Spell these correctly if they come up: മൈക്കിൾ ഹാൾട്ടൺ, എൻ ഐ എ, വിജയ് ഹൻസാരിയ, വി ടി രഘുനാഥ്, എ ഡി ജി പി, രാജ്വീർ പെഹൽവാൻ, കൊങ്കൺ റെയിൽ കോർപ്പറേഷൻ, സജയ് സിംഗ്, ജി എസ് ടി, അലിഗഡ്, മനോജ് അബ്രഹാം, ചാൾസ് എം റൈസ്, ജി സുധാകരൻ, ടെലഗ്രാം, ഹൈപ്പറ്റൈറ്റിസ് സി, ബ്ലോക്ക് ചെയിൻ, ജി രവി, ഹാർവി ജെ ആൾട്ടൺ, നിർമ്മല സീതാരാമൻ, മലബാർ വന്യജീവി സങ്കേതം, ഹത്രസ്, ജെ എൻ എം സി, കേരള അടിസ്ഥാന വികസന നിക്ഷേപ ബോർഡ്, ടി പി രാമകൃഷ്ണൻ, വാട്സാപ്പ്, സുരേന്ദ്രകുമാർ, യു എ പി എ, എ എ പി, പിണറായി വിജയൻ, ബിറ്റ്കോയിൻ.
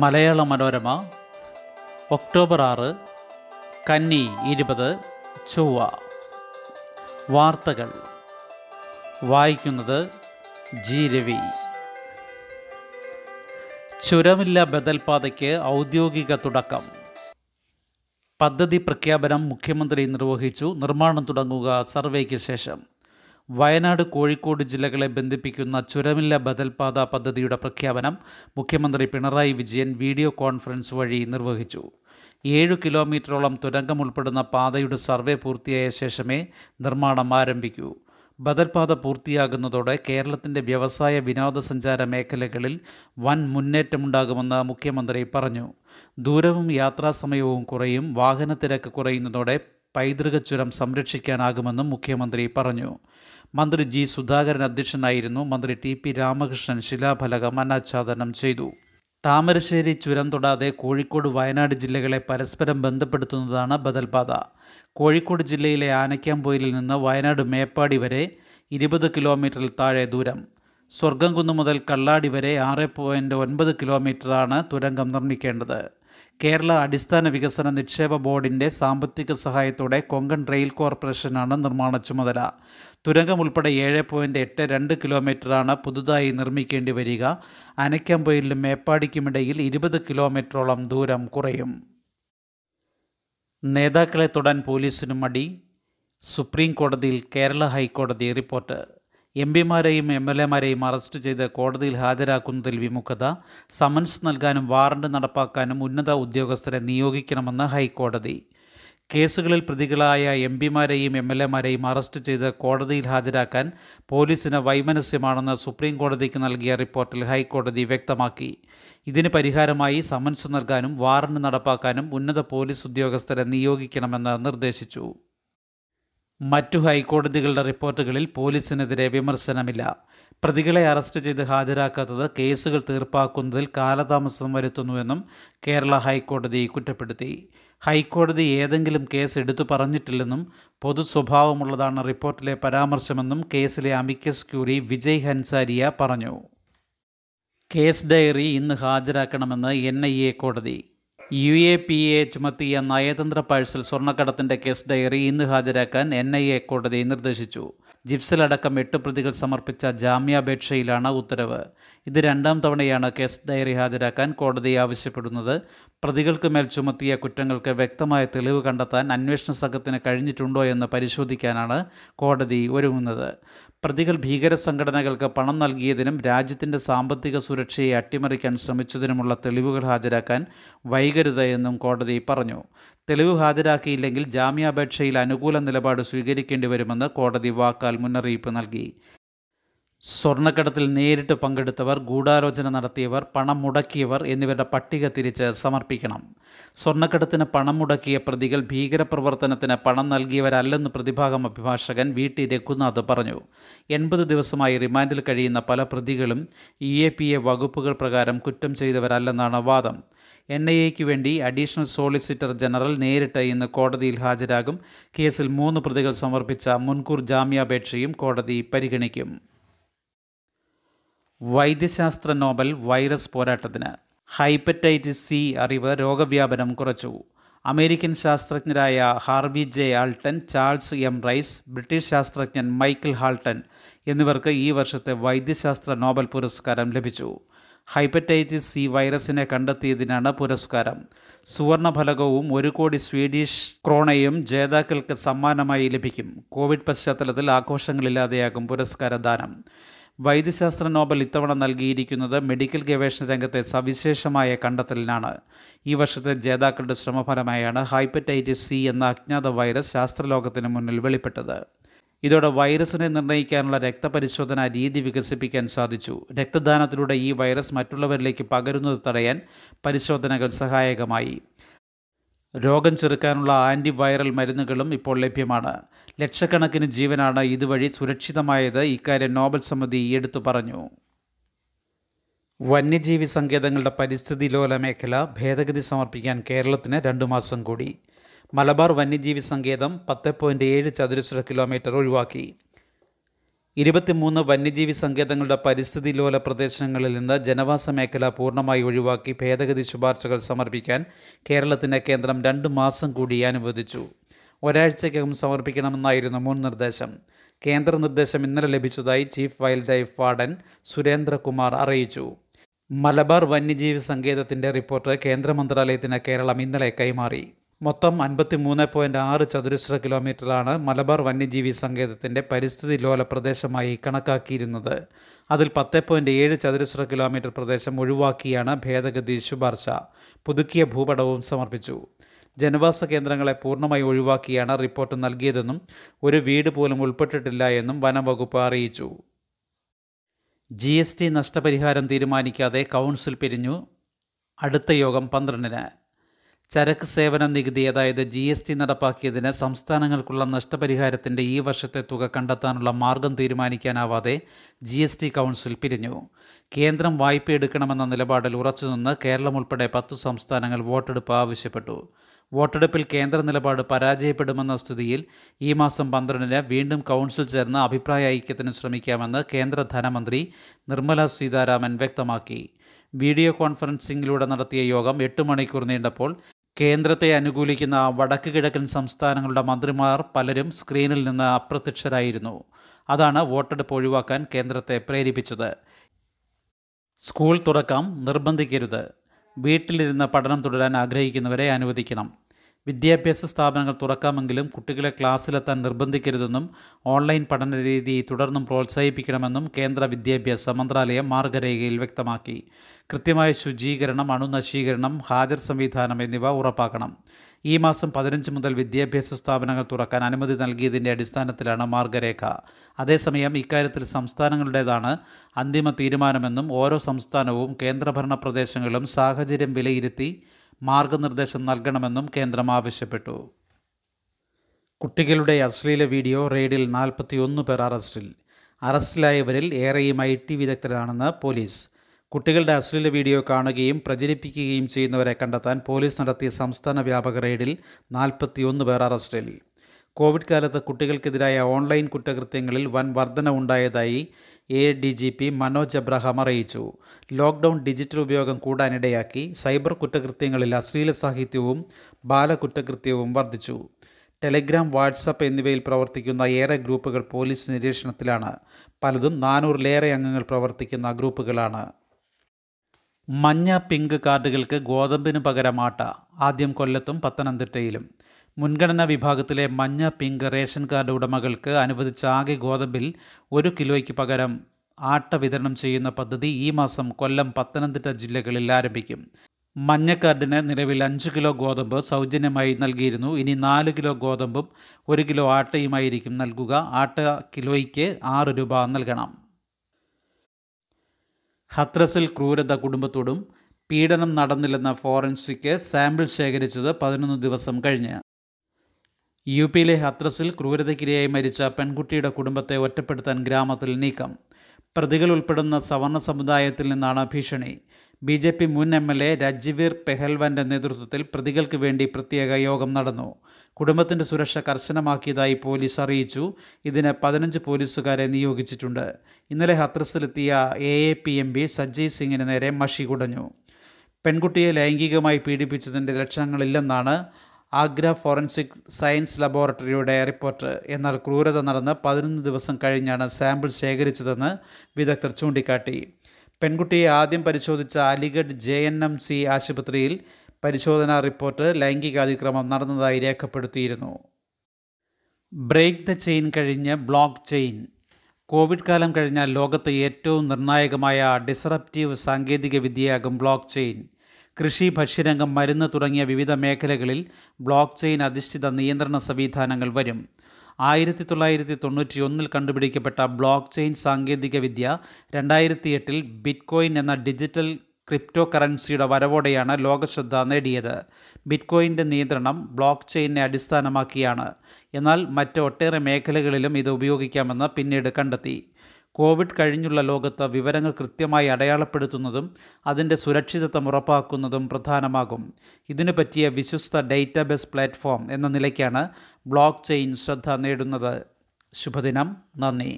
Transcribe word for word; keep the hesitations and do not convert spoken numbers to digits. Malayala Manorama October ആറ് കന്നി ഇരുപത് ചൊവ്വ. വാർത്തകൾ വായിക്കുന്നത് ജി രവി. ചുരമില്ല ബദൽപാതയ്ക്ക് ഔദ്യോഗിക തുടക്കം. പദ്ധതി പ്രഖ്യാപനം മുഖ്യമന്ത്രി നിർവഹിച്ചു. നിർമ്മാണം തുടങ്ങുക സർവേയ്ക്ക് ശേഷം. വയനാട് കോഴിക്കോട് ജില്ലകളെ ബന്ധിപ്പിക്കുന്ന ചുരമില്ല ബദൽപാത പദ്ധതിയുടെ പ്രഖ്യാപനം മുഖ്യമന്ത്രി പിണറായി വിജയൻ വീഡിയോ കോൺഫറൻസ് വഴി നിർവഹിച്ചു. ഏഴ് കിലോമീറ്ററോളം തുരങ്കമുൾപ്പെടുന്ന പാതയുടെ സർവേ പൂർത്തിയായ ശേഷമേ നിർമ്മാണം ആരംഭിക്കൂ. ബദൽപാത പൂർത്തിയാകുന്നതോടെ കേരളത്തിൻ്റെ വ്യവസായ വിനോദസഞ്ചാര മേഖലകളിൽ വൻ മുന്നേറ്റമുണ്ടാകുമെന്ന് മുഖ്യമന്ത്രി പറഞ്ഞു. ദൂരവും യാത്രാസമയവും കുറയും. വാഹനത്തിരക്ക് കുറയുന്നതോടെ പൈതൃക ചുരം സംരക്ഷിക്കാനാകുമെന്നും മുഖ്യമന്ത്രി പറഞ്ഞു. മന്ത്രി ജി സുധാകരൻ അധ്യക്ഷനായിരുന്നു. മന്ത്രി ടി പി രാമകൃഷ്ണൻ ശിലാഫലകം അനാച്ഛാദനം ചെയ്തു. താമരശ്ശേരി ചുരം തൊടാതെ കോഴിക്കോട് വയനാട് ജില്ലകളെ പരസ്പരം ബന്ധപ്പെടുത്തുന്നതാണ് ബദൽപാത. കോഴിക്കോട് ജില്ലയിലെ ആനക്കാംപൊയിലിൽ നിന്ന് വയനാട് മേപ്പാടി വരെ ഇരുപത് കിലോമീറ്ററിൽ താഴെ ദൂരം. സ്വർഗംകുന്ന് മുതൽ കള്ളാടി വരെ ആറ് പോയിൻറ്റ് ഒൻപത് കിലോമീറ്ററാണ് തുരങ്കം നിർമ്മിക്കേണ്ടത്. കേരള അടിസ്ഥാന വികസന നിക്ഷേപ ബോർഡിൻ്റെ സാമ്പത്തിക സഹായത്തോടെ കൊങ്കൺ റെയിൽ കോർപ്പറേഷനാണ് നിർമ്മാണ ചുമതല. തുരങ്കം ഉൾപ്പെടെ ഏഴ് പോയിൻറ്റ് എട്ട് രണ്ട് കിലോമീറ്ററാണ് പുതുതായി നിർമ്മിക്കേണ്ടി വരിക. അനക്കാംപൊയിലിനും മേപ്പാടിക്കുമിടയിൽ ഇരുപത് കിലോമീറ്ററോളം ദൂരം കുറയും. നേതാക്കളെ തൊടാൻ പോലീസിനും അടി. സുപ്രീം കോടതിയിൽ കേരള ഹൈക്കോടതി റിപ്പോർട്ട്. എം പിമാരെയും എം എൽ എമാരെയും അറസ്റ്റ് ചെയ്ത് കോടതിയിൽ ഹാജരാക്കുന്നതിൽ വിമുഖത. സമൻസ് നൽകാനും വാറണ്ട് നടപ്പാക്കാനും ഉന്നത ഉദ്യോഗസ്ഥരെ നിയോഗിക്കണമെന്ന് ഹൈക്കോടതി. കേസുകളിൽ പ്രതികളായ എം പിമാരെയും എം എൽ എമാരെയും അറസ്റ്റ് ചെയ്ത് കോടതിയിൽ ഹാജരാക്കാൻ പോലീസിന് വൈമനസ്യമാണെന്ന് സുപ്രീം കോടതിക്ക് നൽകിയ റിപ്പോർട്ടിൽ ഹൈക്കോടതി വ്യക്തമാക്കി. ഇതിന് പരിഹാരമായി സമൻസ് നൽകാനും വാറണ്ട് നടപ്പാക്കാനും ഉന്നത പോലീസ് ഉദ്യോഗസ്ഥരെ നിയോഗിക്കണമെന്ന് നിർദ്ദേശിച്ചു. മറ്റു ഹൈക്കോടതികളുടെ റിപ്പോർട്ടുകളിൽ പോലീസിനെതിരെ വിമർശനമില്ല. പ്രതികളെ അറസ്റ്റ് ചെയ്ത് ഹാജരാക്കാത്തത് കേസുകൾ തീർപ്പാക്കുന്നതിൽ കാലതാമസം വരുത്തുന്നുവെന്നും കേരള ഹൈക്കോടതി കുറ്റപ്പെടുത്തി. ഹൈക്കോടതി ഏതെങ്കിലും കേസ് എടുത്തു പറഞ്ഞിട്ടില്ലെന്നും പൊതു സ്വഭാവമുള്ളതാണ് റിപ്പോർട്ടിലെ പരാമർശമെന്നും കേസിലെ അമിക്കസ് ക്യൂറി വിജയ് ഹൻസാരിയ പറഞ്ഞു. കേസ് ഡയറി ഇന്ന് ഹാജരാക്കണമെന്ന് എൻ ഐ എ കോടതി. യു എ പി എ ചുമത്തിയ നയതന്ത്ര പാഴ്സൽ സ്വർണ്ണക്കടത്തിൻ്റെ കേസ് ഡയറി ഇന്ന് ഹാജരാക്കാൻ എൻ ഐ എ കോടതി നിർദ്ദേശിച്ചു. ജിപ്സിലടക്കം എട്ട് പ്രതികൾ സമർപ്പിച്ച ജാമ്യാപേക്ഷയിലാണ് ഉത്തരവ്. ഇത് രണ്ടാം തവണയാണ് കേസ് ഡയറി ഹാജരാക്കാൻ കോടതി ആവശ്യപ്പെടുന്നത്. പ്രതികൾക്ക് മേൽ ചുമത്തിയ കുറ്റങ്ങൾക്ക് വ്യക്തമായ തെളിവ് കണ്ടെത്താൻ അന്വേഷണ സംഘത്തിന് കഴിഞ്ഞിട്ടുണ്ടോ എന്ന് പരിശോധിക്കാനാണ് കോടതി ഒരുങ്ങുന്നത്. പ്രതികൾ ഭീകര സംഘടനകൾക്ക് പണം നൽകിയതിനും രാജ്യത്തിൻ്റെ സാമ്പത്തിക സുരക്ഷയെ അട്ടിമറിക്കാൻ ശ്രമിച്ചതിനുമുള്ള തെളിവുകൾ ഹാജരാക്കാൻ വൈകരുത് എന്നും കോടതി പറഞ്ഞു. തെളിവ് ഹാജരാക്കിയില്ലെങ്കിൽ ജാമ്യാപേക്ഷയിൽ അനുകൂല നിലപാട് സ്വീകരിക്കേണ്ടി വരുമെന്ന് കോടതി വാക്കാൽ മുന്നറിയിപ്പ് നൽകി. സ്വർണ്ണക്കടത്തിൽ നേരിട്ട് പങ്കെടുത്തവർ, ഗൂഢാലോചന നടത്തിയവർ, പണം മുടക്കിയവർ എന്നിവരുടെ പട്ടിക തിരിച്ച് സമർപ്പിക്കണം. സ്വർണ്ണക്കടത്തിന് പണം മുടക്കിയ പ്രതികൾ ഭീകരപ്രവർത്തനത്തിന് പണം നൽകിയവരല്ലെന്ന് പ്രതിഭാഗം അഭിഭാഷകൻ വി ടി രഘുനാഥ് പറഞ്ഞു. എൺപത് ദിവസമായി റിമാൻഡിൽ കഴിയുന്ന പല പ്രതികളും ഇ എ പി എ വകുപ്പുകൾ പ്രകാരം കുറ്റം ചെയ്തവരല്ലെന്നാണ് വാദം. എൻ ഐ എക്ക് വേണ്ടി അഡീഷണൽ സോളിസിറ്റർ ജനറൽ നേരിട്ട് ഇന്ന് കോടതിയിൽ ഹാജരാകും. കേസിൽ മൂന്ന് പ്രതികൾ സമർപ്പിച്ച മുൻകൂർ ജാമ്യാപേക്ഷയും കോടതി പരിഗണിക്കും. വൈദ്യശാസ്ത്ര നോബൽ വൈറസ് പോരാട്ടത്തിന്. ഹൈപ്പറ്റൈറ്റിസ് സി അറിവ് രോഗവ്യാപനം കുറച്ചു. അമേരിക്കൻ ശാസ്ത്രജ്ഞരായ ഹാർവി ജെ ആൾട്ടൺ, ചാൾസ് എം റൈസ്, British ശാസ്ത്രജ്ഞൻ മൈക്കിൾ ഹാൾട്ടൺ എന്നിവർക്ക് ഈ വർഷത്തെ വൈദ്യശാസ്ത്ര നോബൽ പുരസ്കാരം ലഭിച്ചു. ഹൈപ്പറ്റൈറ്റിസ് സി വൈറസിനെ കണ്ടെത്തിയതിനാണ് പുരസ്കാരം. സുവർണഫലകവും ഒരു കോടി സ്വീഡിഷ് ക്രോണയും ജേതാക്കൾക്ക് സമ്മാനമായി ലഭിക്കും. കോവിഡ് പശ്ചാത്തലത്തിൽ ആഘോഷങ്ങളില്ലാതെയാകും പുരസ്കാരദാനം. വൈദ്യശാസ്ത്ര നോബൽ ഇത്തവണ നൽകിയിരിക്കുന്നത് മെഡിക്കൽ ഗവേഷണ രംഗത്തെ സവിശേഷമായ കണ്ടെത്തലിനാണ്. ഈ വർഷത്തെ ജേതാക്കളുടെ ശ്രമഫലമായാണ് ഹൈപ്പറ്റൈറ്റിസ് സി എന്ന അജ്ഞാത വൈറസ് ശാസ്ത്രലോകത്തിന് മുന്നിൽ വെളിപ്പെട്ടത്. ഇതോടെ വൈറസിനെ നിർണ്ണയിക്കാനുള്ള രക്തപരിശോധനാ രീതി വികസിപ്പിക്കാൻ സാധിച്ചു. രക്തദാനത്തിലൂടെ ഈ വൈറസ് മറ്റുള്ളവരിലേക്ക് പകരുന്നത് തടയാൻ പരിശോധനകൾ സഹായകമായി. രോഗം ചെറുക്കാനുള്ള ആൻറ്റിവൈറൽ മരുന്നുകളും ഇപ്പോൾ ലഭ്യമാണ്. ലക്ഷക്കണക്കിന് ജീവനാണ് ഇതുവഴി സുരക്ഷിതമായത്. ഇക്കാര്യം നോബൽ സമിതി എടുത്തു പറഞ്ഞു. വന്യജീവി സങ്കേതങ്ങളുടെ പരിസ്ഥിതി ലോല മേഖല ഭേദഗതി സമർപ്പിക്കാൻ കേരളത്തിന് രണ്ടു മാസം കൂടി. മലബാർ വന്യജീവി സങ്കേതം പത്ത് പോയിൻറ്റ് ഏഴ് ചതുരശ്ര കിലോമീറ്റർ ഒഴിവാക്കി. ഇരുപത്തിമൂന്ന് വന്യജീവി സങ്കേതങ്ങളുടെ പരിസ്ഥിതി ലോല പ്രദേശങ്ങളിൽ നിന്ന് ജനവാസ മേഖല പൂർണ്ണമായി ഒഴിവാക്കി ഭേദഗതി ശുപാർശകൾ സമർപ്പിക്കാൻ കേരളത്തിന് കേന്ദ്രം രണ്ട് മാസം കൂടി അനുവദിച്ചു. ഒരാഴ്ചയ്ക്കകം സമർപ്പിക്കണമെന്നായിരുന്നു മുൻ നിർദ്ദേശം. കേന്ദ്ര നിർദ്ദേശം ഇന്നലെ ലഭിച്ചതായി chief wildlife warden സുരേന്ദ്രകുമാർ അറിയിച്ചു. മലബാർ വന്യജീവി സങ്കേതത്തിൻ്റെ റിപ്പോർട്ട് കേന്ദ്ര മന്ത്രാലയത്തിന് കേരളം ഇന്നലെ കൈമാറി. മൊത്തം അൻപത്തി മൂന്ന് പോയിൻറ്റ് ആറ് ചതുരശ്ര കിലോമീറ്ററാണ് മലബാർ വന്യജീവി സങ്കേതത്തിൻ്റെ പരിസ്ഥിതി ലോല പ്രദേശമായി കണക്കാക്കിയിരുന്നത്. അതിൽ പത്ത് പോയിൻറ്റ് ഏഴ് ചതുരശ്ര കിലോമീറ്റർ പ്രദേശം ഒഴിവാക്കിയാണ് ഭേദഗതി ശുപാർശ. പുതുക്കിയ ഭൂപടവും സമർപ്പിച്ചു. ജനവാസ കേന്ദ്രങ്ങളെ പൂർണ്ണമായി ഒഴിവാക്കിയാണ് റിപ്പോർട്ട് നൽകിയതെന്നും ഒരു വീട് പോലും ഉൾപ്പെട്ടിട്ടില്ല എന്നും വനംവകുപ്പ് അറിയിച്ചു. ജി എസ് ടി നഷ്ടപരിഹാരം തീരുമാനിക്കാതെ കൗൺസിൽ പിരിഞ്ഞു. അടുത്ത യോഗം പന്ത്രണ്ടിന്. ചരക്ക് സേവന നികുതി അതായത് ജി എസ് ടി നടപ്പാക്കിയതിന് സംസ്ഥാനങ്ങൾക്കുള്ള നഷ്ടപരിഹാരത്തിൻ്റെ ഈ വർഷത്തെ തുക കണ്ടെത്താനുള്ള മാർഗം തീരുമാനിക്കാനാവാതെ ജി എസ് ടി കൗൺസിൽ പിരിഞ്ഞു. കേന്ദ്രം വായ്പയെടുക്കണമെന്ന നിലപാടിൽ ഉറച്ചുനിന്ന് കേരളം ഉൾപ്പെടെ പത്തു സംസ്ഥാനങ്ങൾ വോട്ടെടുപ്പ് ആവശ്യപ്പെട്ടു. വോട്ടെടുപ്പിൽ കേന്ദ്ര നിലപാട് പരാജയപ്പെടുമെന്ന സ്ഥിതിയിൽ ഈ മാസം പന്ത്രണ്ടിന് വീണ്ടും കൗൺസിൽ ചേർന്ന് അഭിപ്രായ ഐക്യത്തിന് ശ്രമിക്കാമെന്ന് കേന്ദ്ര ധനമന്ത്രി നിർമ്മല സീതാരാമൻ വ്യക്തമാക്കി. വീഡിയോ കോൺഫറൻസിംഗിലൂടെ നടത്തിയ യോഗം എട്ട് മണിക്കൂർ നീണ്ടപ്പോൾ കേന്ദ്രത്തെ അനുകൂലിക്കുന്ന വടക്ക് കിഴക്കൻ സംസ്ഥാനങ്ങളുടെ മന്ത്രിമാർ പലരും സ്ക്രീനിൽ നിന്ന് അപ്രത്യക്ഷരായിരുന്നു. അതാണ് വോട്ടെടുപ്പ് ഒഴിവാക്കാൻ കേന്ദ്രത്തെ പ്രേരിപ്പിച്ചത്. സ്കൂൾ തുറക്കാം, നിർബന്ധിക്കരുത്. വീട്ടിലിരുന്ന് പഠനം തുടരാൻ ആഗ്രഹിക്കുന്നവരെ അനുവദിക്കണം. വിദ്യാഭ്യാസ സ്ഥാപനങ്ങൾ തുറക്കാമെങ്കിലും കുട്ടികളെ ക്ലാസ്സിലെത്താൻ നിർബന്ധിക്കരുതെന്നും ഓൺലൈൻ പഠന രീതി തുടർന്നും പ്രോത്സാഹിപ്പിക്കണമെന്നും കേന്ദ്ര വിദ്യാഭ്യാസ മന്ത്രാലയം മാർഗരേഖയിൽ വ്യക്തമാക്കി. കൃത്യമായ ശുചീകരണം, അണുനശീകരണം, ഹാജർ സംവിധാനം എന്നിവ ഉറപ്പാക്കണം. ഈ മാസം പതിനഞ്ച് മുതൽ വിദ്യാഭ്യാസ സ്ഥാപനങ്ങൾ തുറക്കാൻ അനുമതി നൽകിയതിൻ്റെ അടിസ്ഥാനത്തിലാണ് മാർഗരേഖ. അതേസമയം ഇക്കാര്യത്തിൽ സംസ്ഥാനങ്ങളുടേതാണ് അന്തിമ തീരുമാനമെന്നും ഓരോ സംസ്ഥാനവും കേന്ദ്രഭരണ പ്രദേശങ്ങളും സാഹചര്യം വിലയിരുത്തി മാർഗനിർദ്ദേശം നൽകണമെന്നും കേന്ദ്രം ആവശ്യപ്പെട്ടു. കുട്ടികളുടെ അശ്ലീല വീഡിയോ റെയ്ഡിൽ നാൽപ്പത്തിയൊന്ന് പേർ അറസ്റ്റിൽ. അറസ്റ്റിലായവരിൽ ഏറെയും ഐ ടി വിദഗ്ധരാണെന്ന് പോലീസ്. കുട്ടികളുടെ അശ്ലീല വീഡിയോ കാണുകയും പ്രചരിപ്പിക്കുകയും ചെയ്യുന്നവരെ കണ്ടെത്താൻ പോലീസ് നടത്തിയ സംസ്ഥാന വ്യാപക റെയ്ഡിൽ നാൽപ്പത്തിയൊന്ന് പേർ അറസ്റ്റിൽ. കോവിഡ് കാലത്ത് കുട്ടികൾക്കെതിരായ ഓൺലൈൻ കുറ്റകൃത്യങ്ങളിൽ വൻ വർധന ഉണ്ടായതായി എ ഡി ജി പി മനോജ് അബ്രഹാം അറിയിച്ചു. ലോക്ക്ഡൗൺ ഡിജിറ്റൽ ഉപയോഗം കൂടാനിടയാക്കി. സൈബർ കുറ്റകൃത്യങ്ങളിൽ അശ്ലീല സാഹിത്യവും ബാലകുറ്റകൃത്യവും വർദ്ധിച്ചു. ടെലഗ്രാം, വാട്സാപ്പ് എന്നിവയിൽ പ്രവർത്തിക്കുന്ന ഏറെ ഗ്രൂപ്പുകൾ പോലീസ് നിരീക്ഷണത്തിലാണ്. പലതും നാനൂറിലേറെ അംഗങ്ങൾ പ്രവർത്തിക്കുന്ന ഗ്രൂപ്പുകളാണ്. മഞ്ഞ പിങ്ക് കാർഡുകൾക്ക് ഗോതമ്പിന് പകരം ആട്ട. ആദ്യം കൊല്ലത്തും പത്തനംതിട്ടയിലും. മുൻഗണനാ വിഭാഗത്തിലെ മഞ്ഞ പിങ്ക് റേഷൻ കാർഡ് ഉടമകൾക്ക് അനുവദിച്ച ആകെ ഗോതമ്പിൽ ഒരു കിലോയ്ക്ക് പകരം ആട്ട വിതരണം ചെയ്യുന്ന പദ്ധതി ഈ മാസം കൊല്ലം, പത്തനംതിട്ട ജില്ലകളിൽ ആരംഭിക്കും. മഞ്ഞ കാർഡിന് നിലവിൽ അഞ്ച് കിലോ ഗോതമ്പ് സൗജന്യമായി നൽകിയിരുന്നു. ഇനി നാല് കിലോ ഗോതമ്പും ഒരു കിലോ ആട്ടയുമായിരിക്കും നൽകുക. ആട്ട കിലോയ്ക്ക് ആറ് രൂപ നൽകണം. ഹത്രസിൽ ക്രൂരത കുടുംബത്തോടും. പീഡനം നടന്നില്ലെന്ന ഫോറൻസിക് സാമ്പിൾ ശേഖരിച്ചത് പതിനൊന്ന് ദിവസം കഴിഞ്ഞ്. യു പിയിലെ ഹത്രസിൽ ക്രൂരതയ്ക്കിരയായി മരിച്ച പെൺകുട്ടിയുടെ കുടുംബത്തെ ഒറ്റപ്പെടുത്താൻ ഗ്രാമത്തിൽ നീക്കം. പ്രതികൾ ഉൾപ്പെടുന്ന സവർണ സമുദായത്തിൽ നിന്നാണ് ഭീഷണി. ബി ജെ പി മുൻ എം എൽ എ രാജ്വീർ പെഹൽവാന്റെ നേതൃത്വത്തിൽ പ്രതികൾക്ക് വേണ്ടി പ്രത്യേക യോഗം നടന്നു. കുടുംബത്തിൻ്റെ സുരക്ഷ കർശനമാക്കിയതായി പോലീസ് അറിയിച്ചു. ഇതിന് പതിനഞ്ച് പോലീസുകാരെ നിയോഗിച്ചിട്ടുണ്ട്. ഇന്നലെ ഹത്രസിലെത്തിയ എ എ പി M P സജയ് സിംഗിന് നേരെ മഷി കുടഞ്ഞു. പെൺകുട്ടിയെ ലൈംഗികമായി പീഡിപ്പിച്ചതിൻ്റെ ലക്ഷണങ്ങളില്ലെന്നാണ് ആഗ്ര ഫോറൻസിക് സയൻസ് ലബോറട്ടറിയുടെ റിപ്പോർട്ട്. എന്നാൽ ക്രൂരത നടന്ന് പതിനൊന്ന് ദിവസം കഴിഞ്ഞാണ് സാമ്പിൾ ശേഖരിച്ചതെന്ന് വിദഗ്ധർ ചൂണ്ടിക്കാട്ടി. പെൺകുട്ടിയെ ആദ്യം പരിശോധിച്ച അലിഗഡ് ജെ എൻ എം സി ആശുപത്രിയിൽ പരിശോധനാ റിപ്പോർട്ട് ലൈംഗികാതിക്രമം നടന്നതായി രേഖപ്പെടുത്തിയിരുന്നു. ബ്രേക്ക് ദ ചെയിൻ കഴിഞ്ഞ് ബ്ലോക്ക് ചെയിൻ. കോവിഡ് കാലം കഴിഞ്ഞാൽ ലോകത്തെ ഏറ്റവും നിർണായകമായ ഡിസറപ്റ്റീവ് സാങ്കേതിക വിദ്യയാകും ബ്ലോക്ക് ചെയിൻ. കൃഷി, ഭക്ഷ്യരംഗം, മരുന്ന് തുടങ്ങിയ വിവിധ മേഖലകളിൽ ബ്ലോക്ക് ചെയിൻ അധിഷ്ഠിത നിയന്ത്രണ സംവിധാനങ്ങൾ വരും. ആയിരത്തി തൊള്ളായിരത്തി തൊണ്ണൂറ്റി ഒന്നിൽ കണ്ടുപിടിക്കപ്പെട്ട ബ്ലോക്ക് ചെയിൻ സാങ്കേതികവിദ്യ രണ്ടായിരത്തി എട്ടിൽ ബിറ്റ്കോയിൻ എന്ന ഡിജിറ്റൽ ക്രിപ്റ്റോ കറൻസിയുടെ വരവോടെയാണ് ലോകശ്രദ്ധ നേടിയത്. ബിറ്റ്കോയിൻ്റെ നിയന്ത്രണം ബ്ലോക്ക് ചെയിനെ അടിസ്ഥാനമാക്കിയാണ്. എന്നാൽ മറ്റൊട്ടേറെ മേഖലകളിലും ഇത് ഉപയോഗിക്കാമെന്ന് പിന്നീട് കണ്ടെത്തി. കോവിഡ് കഴിഞ്ഞുള്ള ലോകത്ത് വിവരങ്ങൾ കൃത്യമായി അടയാളപ്പെടുത്തുന്നതും അതിൻ്റെ സുരക്ഷിതത്വം ഉറപ്പാക്കുന്നതും പ്രധാനമാകും. ഇതിനു പറ്റിയ വിശ്വസ്ത ഡേറ്റാബേസ് പ്ലാറ്റ്ഫോം എന്ന നിലയ്ക്കാണ് ബ്ലോക്ക് ചെയിൻ ശ്രദ്ധ നേടുന്നത്. ശുഭദിനം. നന്ദി.